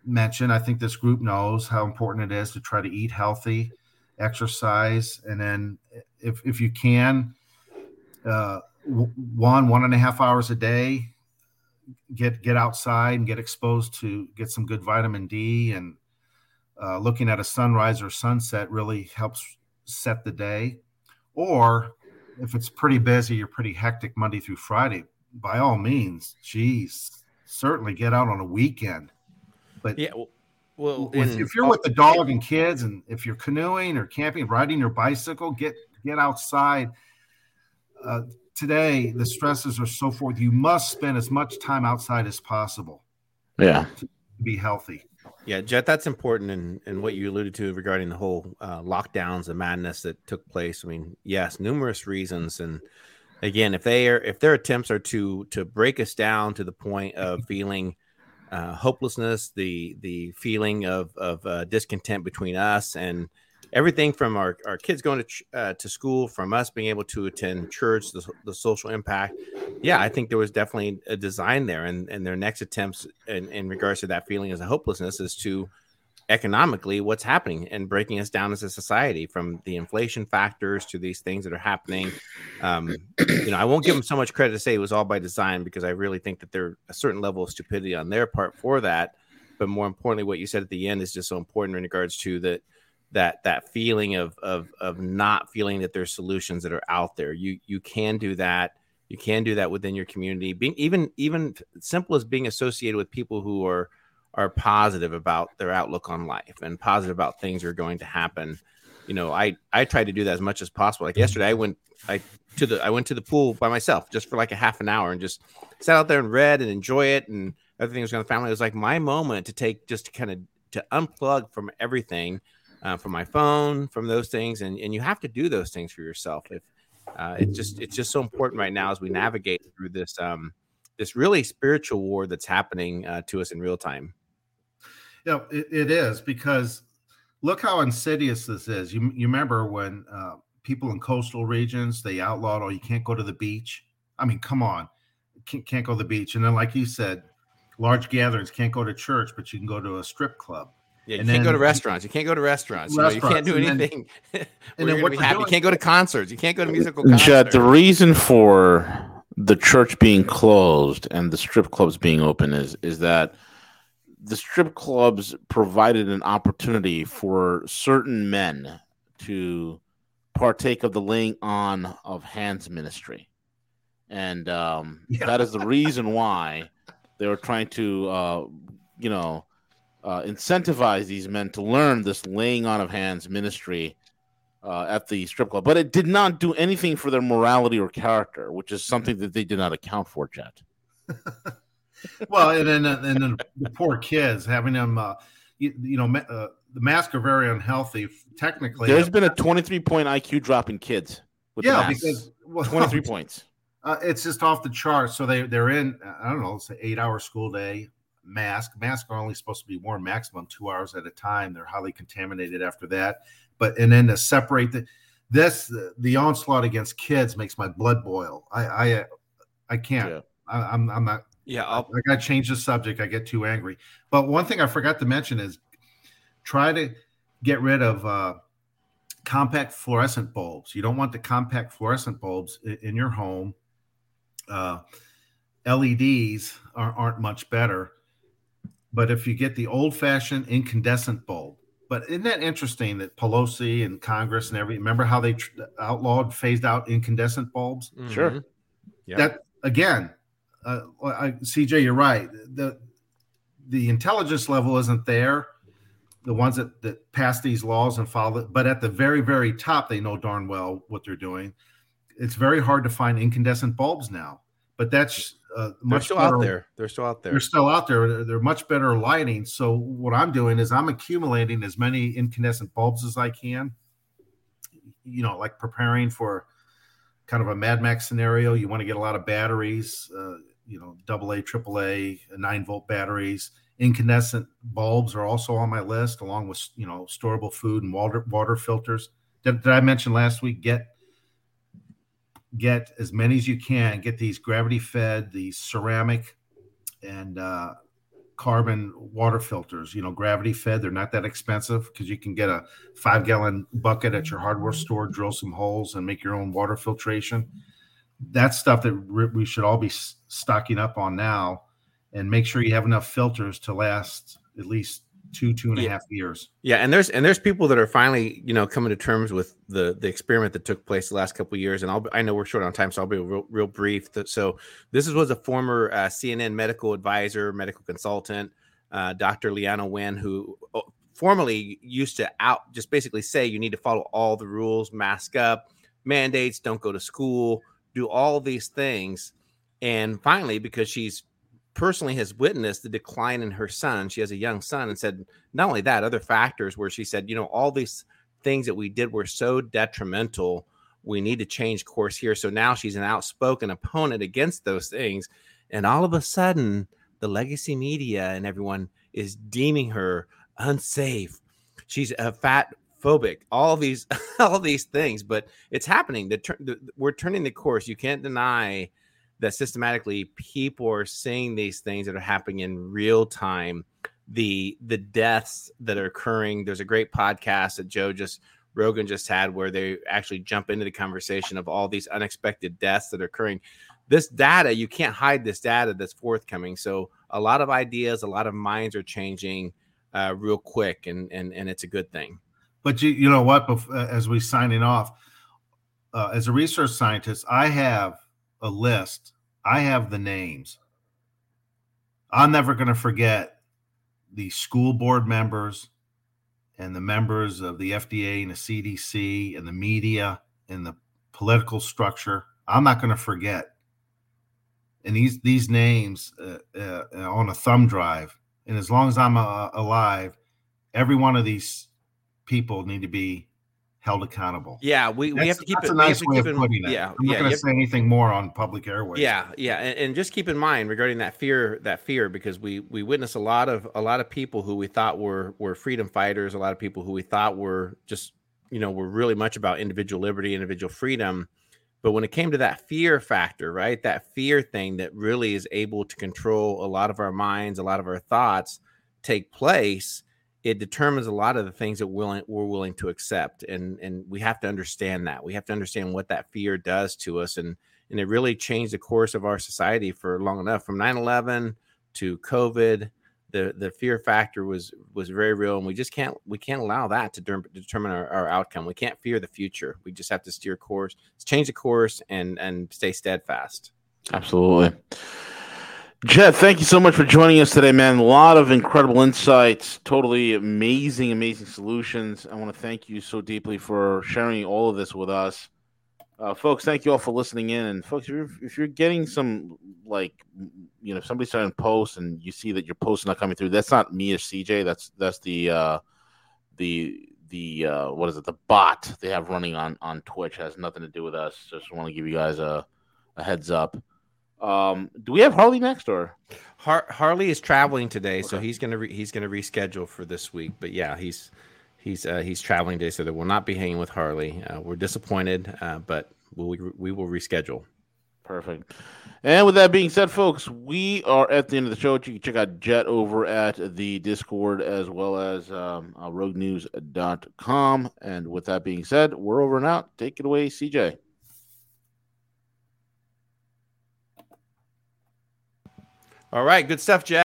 mentioned, I think this group knows how important it is to try to eat healthy, exercise, and then if, if you can uh, – One, one and a half hours a day, get get outside and get exposed to, get some good vitamin D, and uh, looking at a sunrise or sunset really helps set the day. Or if it's pretty busy, you're pretty hectic Monday through Friday, by all means, geez, certainly get out on a weekend. But yeah, well, if, and, if you're with the dog and kids, and if you're canoeing or camping, riding your bicycle, get, get outside. Uh, Today, the stresses are so forth. You must spend as much time outside as possible. Yeah. To be healthy. Yeah, Jet, that's important. And and what you alluded to regarding the whole uh, lockdowns and madness that took place. I mean, yes, numerous reasons. And again, if they are, if their attempts are to to break us down to the point of feeling uh, hopelessness, the the feeling of of uh, discontent between us and everything from our, our kids going to uh, to school, from us being able to attend church, the, the social impact. Yeah, I think there was definitely a design there. And, and their next attempts in, in regards to that feeling as a hopelessness is to economically what's happening and breaking us down as a society, from the inflation factors to these things that are happening. Um, you know, I won't give them so much credit to say it was all by design, because I really think that there's a certain level of stupidity on their part for that. But more importantly, what you said at the end is just so important in regards to that. that that feeling of of of not feeling that there's solutions that are out there. You you can do that. You can do that within your community. Being even even simple as being associated with people who are are positive about their outlook on life and positive about things are going to happen. You know, I I tried to do that as much as possible. Like yesterday, I went I to the I went to the pool by myself just for like a half an hour and just sat out there and read and enjoy it. And everything was going to family. It was like my moment to take just to kind of to unplug from everything, uh, from my phone, from those things. And and you have to do those things for yourself. If Uh, it's just it's just so important right now as we navigate through this um, this really spiritual war that's happening uh, to us in real time. Yeah, you know, it, it is, because look how insidious this is. You you remember when uh, people in coastal regions, they outlawed, oh, you can't go to the beach. I mean, come on, can't, can't go to the beach. And then, like you said, large gatherings, can't go to church, but you can go to a strip club. Yeah, you and can't then, go to restaurants. You can't go to restaurants. restaurants. You know, you can't do anything. And then, and then what be happy. You can't go to concerts. You can't go to musical concerts. Jet, the reason for the church being closed and the strip clubs being open is, is that the strip clubs provided an opportunity for certain men to partake of the laying on of hands ministry. And um, yeah. that is the reason why they were trying to, uh, you know, Uh, incentivize these men to learn this laying on of hands ministry uh, at the strip club. But it did not do anything for their morality or character, which is something that they did not account for, Jet. Well, and then, and then the poor kids, having them, uh, you, you know, uh, the masks are very unhealthy, technically. There's been a twenty-three point I Q drop in kids. With yeah, because well, twenty-three points. Uh, it's just off the chart. So they, they're in, I don't know, it's an eight-hour school day. Mask masks are only supposed to be worn maximum two hours at a time. They're highly contaminated after that. But and then to separate the this the, the onslaught against kids makes my blood boil. I I I can't. Yeah. I, I'm I'm not. Yeah, I'll, I gotta change the subject. I get too angry. But one thing I forgot to mention is try to get rid of uh, compact fluorescent bulbs. You don't want the compact fluorescent bulbs in, in your home. Uh, L E Ds are, aren't much better. But if you get the old-fashioned incandescent bulb, but isn't that interesting that Pelosi and Congress and every remember how they tr- outlawed, phased out incandescent bulbs? Mm-hmm. Sure. Yeah. That again, uh, I, C J, you're right. the The intelligence level isn't there. The ones that, that pass these laws and follow it, but at the very, very top, they know darn well what they're doing. It's very hard to find incandescent bulbs now. But that's uh, much still better, out there. They're still out there. They're still out there. They're, they're much better lighting. So what I'm doing is I'm accumulating as many incandescent bulbs as I can. You know, like preparing for kind of a Mad Max scenario. You want to get a lot of batteries. Uh, you know, double A, triple A, nine volt batteries. Incandescent bulbs are also on my list, along with you know storable food and water water filters. Did, did I mention last week? Get. Get as many as you can. Get these gravity-fed, these ceramic and uh, carbon water filters. You know, gravity-fed. They're not that expensive because you can get a five-gallon bucket at your hardware store, drill some holes, and make your own water filtration. That's stuff that re- we should all be s- stocking up on now, and make sure you have enough filters to last at least two, two and yeah. a half years. Yeah, and there's and there's people that are finally, you know, coming to terms with the the experiment that took place the last couple of years. And I'll I know we're short on time, so I'll be real, real brief. So this is, was a former uh, C N N medical advisor, medical consultant, uh, Doctor Liana Wynn, who formerly used to out just basically say you need to follow all the rules, mask up, mandates, don't go to school, do all these things. And finally, because she's personally has witnessed the decline in her son. She has a young son, and said not only that, other factors where she said, you know, all these things that we did were so detrimental. We need to change course here. So now she's an outspoken opponent against those things. And all of a sudden, the legacy media and everyone is deeming her unsafe. She's a fat phobic, all these, all these things, but it's happening. The, the, we're turning the course. You can't deny that systematically people are seeing these things that are happening in real time, the the deaths that are occurring. There's a great podcast that Joe just Rogan just had where they actually jump into the conversation of all these unexpected deaths that are occurring. This data, you can't hide this data that's forthcoming. So a lot of ideas, a lot of minds are changing uh, real quick, and and and it's a good thing. But you, you know what? As we signing off, uh, as a research scientist, I have a list. I have the names. I'm never going to forget the school board members and the members of the F D A and the C D C and the media and the political structure. I'm not going to forget. And these these names uh, uh, on a thumb drive. And as long as I'm uh, alive, every one of these people need to be held accountable. Yeah, we, we have to keep it. That's a nice way of putting it. Yeah, I'm not going to say anything more on public airways. Yeah, yeah, and, and just keep in mind regarding that fear, that fear, because we we witness a lot of a lot of people who we thought were were freedom fighters, a lot of people who we thought were just you know were really much about individual liberty, individual freedom, but when it came to that fear factor, right, that fear thing that really is able to control a lot of our minds, a lot of our thoughts take place. It determines a lot of the things that we're willing to accept. And, and we have to understand that. We have to understand what that fear does to us. And, and it really changed the course of our society for long enough. From nine eleven to COVID, the, the fear factor was was very real. And we just can't we can't allow that to de- determine our, our outcome. We can't fear the future. We just have to steer course, change the course, and and stay steadfast. Absolutely. Jet, thank you so much for joining us today, man. A lot of incredible insights, totally amazing, amazing solutions. I want to thank you so deeply for sharing all of this with us. Uh, folks, thank you all for listening in. And folks, if you're, if you're getting some, like, you know, somebody's starting to post and you see that your post is not coming through, that's not me or C J. That's that's the, uh, the the uh, what is it, the bot they have running on, on Twitch. It has nothing to do with us. Just want to give you guys a, a heads up. Um, do we have Harley next, or Har- Harley is traveling today, okay. So he's gonna re- he's gonna reschedule for this week. But yeah, he's he's uh, he's traveling today, so that we'll not be hanging with Harley. Uh, we're disappointed, uh, but we we'll, we will reschedule. Perfect. And with that being said, folks, we are at the end of the show. You can check out Jet over at the Discord as well as um, uh, rogue news dot com. And with that being said, we're over and out. Take it away, C J. All right, good stuff, Jack.